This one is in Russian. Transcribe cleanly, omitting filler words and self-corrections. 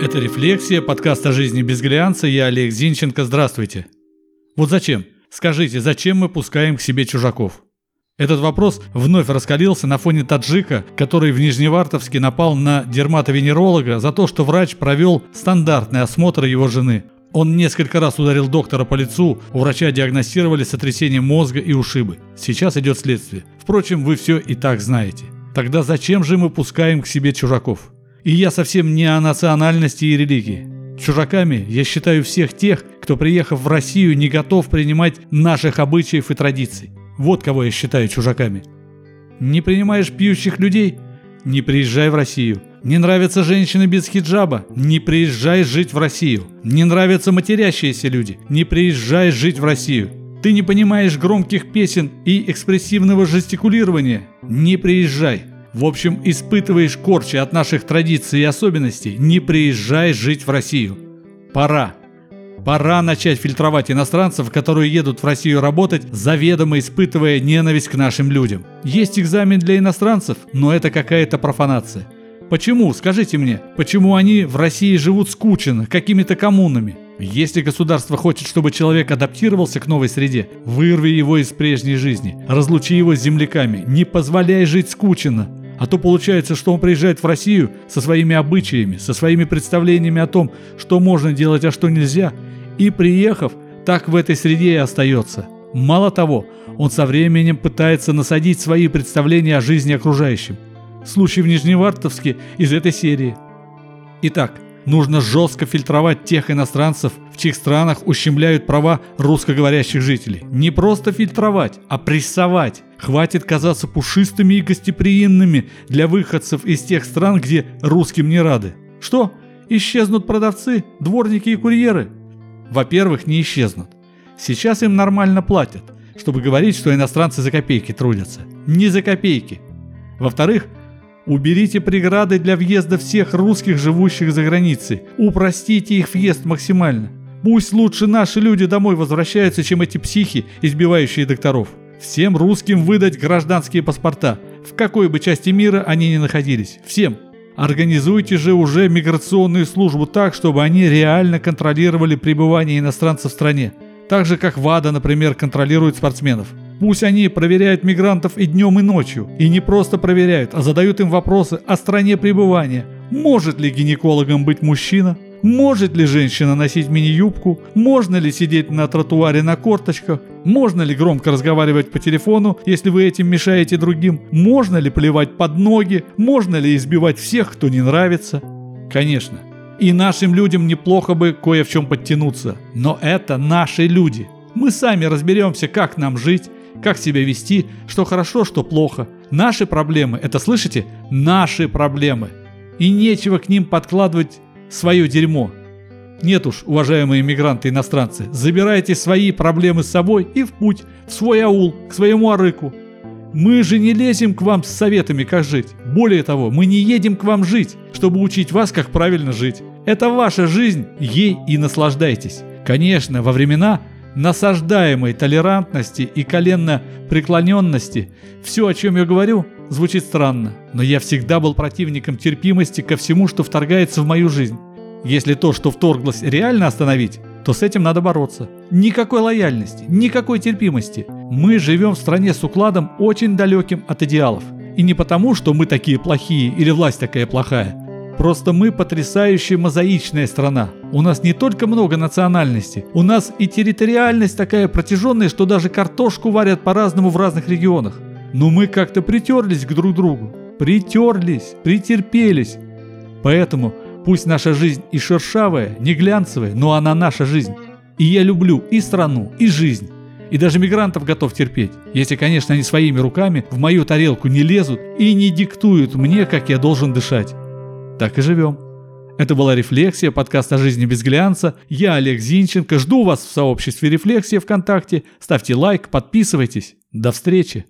Это «Рефлексия», подкаст о жизни без глянца. Я Олег Зинченко. Здравствуйте. Вот зачем? Скажите, зачем мы пускаем к себе чужаков? Этот вопрос вновь раскалился на фоне таджика, который в Нижневартовске напал на дерматовенеролога за то, что врач провел стандартный осмотр его жены. Он несколько раз ударил доктора по лицу, у врача диагностировали сотрясение мозга и ушибы. Сейчас идет следствие. Впрочем, вы все и так знаете. Тогда зачем же мы пускаем к себе чужаков? И я совсем не о национальности и религии. Чужаками я считаю всех тех, кто, приехав в Россию, не готов принимать наших обычаев и традиций. Вот кого я считаю чужаками. Не принимаешь пьющих людей? Не приезжай в Россию. Не нравятся женщины без хиджаба? Не приезжай жить в Россию. Не нравятся матерящиеся люди? Не приезжай жить в Россию. Ты не понимаешь громких песен и экспрессивного жестикулирования? Не приезжай. В общем, испытываешь корчи от наших традиций и особенностей? Не приезжай жить в Россию. Пора. Пора начать фильтровать иностранцев, которые едут в Россию работать, заведомо испытывая ненависть к нашим людям. Есть экзамен для иностранцев, но это какая-то профанация. Почему, скажите мне, почему они в России живут скучно, какими-то коммунами? Если государство хочет, чтобы человек адаптировался к новой среде, вырви его из прежней жизни, разлучи его с земляками, не позволяй жить скучно. А то получается, что он приезжает в Россию со своими обычаями, со своими представлениями о том, что можно делать, а что нельзя, и, приехав, так в этой среде и остается. Мало того, он со временем пытается насадить свои представления о жизни окружающим. Случай в Нижневартовске из этой серии. Итак, нужно жестко фильтровать тех иностранцев, в чьих странах ущемляют права русскоговорящих жителей. Не просто фильтровать, а прессовать. Хватит казаться пушистыми и гостеприимными для выходцев из тех стран, где русским не рады. Что? Исчезнут продавцы, дворники и курьеры? Во-первых, не исчезнут. Сейчас им нормально платят, чтобы говорить, что иностранцы за копейки трудятся. Не за копейки. Во-вторых, уберите преграды для въезда всех русских, живущих за границей. Упростите их въезд максимально. Пусть лучше наши люди домой возвращаются, чем эти психи, избивающие докторов. Всем русским выдать гражданские паспорта, в какой бы части мира они ни находились. Всем. Организуйте же уже миграционную службу так, чтобы они реально контролировали пребывание иностранцев в стране. Так же, как ВАДА, например, контролирует спортсменов. Пусть они проверяют мигрантов и днем, и ночью. И не просто проверяют, а задают им вопросы о стране пребывания. Может ли гинекологом быть мужчина? Может ли женщина носить мини-юбку? Можно ли сидеть на тротуаре на корточках? Можно ли громко разговаривать по телефону, если вы этим мешаете другим? Можно ли плевать под ноги? Можно ли избивать всех, кто не нравится? Конечно. И нашим людям неплохо бы кое в чем подтянуться. Но это наши люди. Мы сами разберемся, как нам жить, как себя вести, что хорошо, что плохо. Наши проблемы, это слышите? Наши проблемы. И нечего к ним подкладывать свое дерьмо. Нет уж, уважаемые мигранты-иностранцы, забирайте свои проблемы с собой и в путь, в свой аул, к своему арыку. Мы же не лезем к вам с советами, как жить. Более того, мы не едем к вам жить, чтобы учить вас, как правильно жить. Это ваша жизнь, ей и наслаждайтесь. Конечно, во времена насаждаемой толерантности и коленно преклоненности все, о чем я говорю, звучит странно, но я всегда был противником терпимости ко всему, что вторгается в мою жизнь. Если то, что вторглось, реально остановить, то с этим надо бороться. Никакой лояльности, никакой терпимости. Мы живем в стране с укладом, очень далеким от идеалов. И не потому, что мы такие плохие или власть такая плохая. Просто мы потрясающая мозаичная страна. У нас не только много национальностей, у нас и территориальность такая протяженная, что даже картошку варят по-разному в разных регионах. Но мы как-то притерлись к друг другу. Притерлись, претерпелись. Поэтому пусть наша жизнь и шершавая, не глянцевая, но она наша жизнь. И я люблю и страну, и жизнь. И даже мигрантов готов терпеть, если, конечно, они своими руками в мою тарелку не лезут и не диктуют мне, как я должен дышать. Так и живем. Это была «Рефлексия», подкаст о жизни без глянца. Я Олег Зинченко. Жду вас в сообществе «Рефлексия» ВКонтакте. Ставьте лайк, подписывайтесь. До встречи.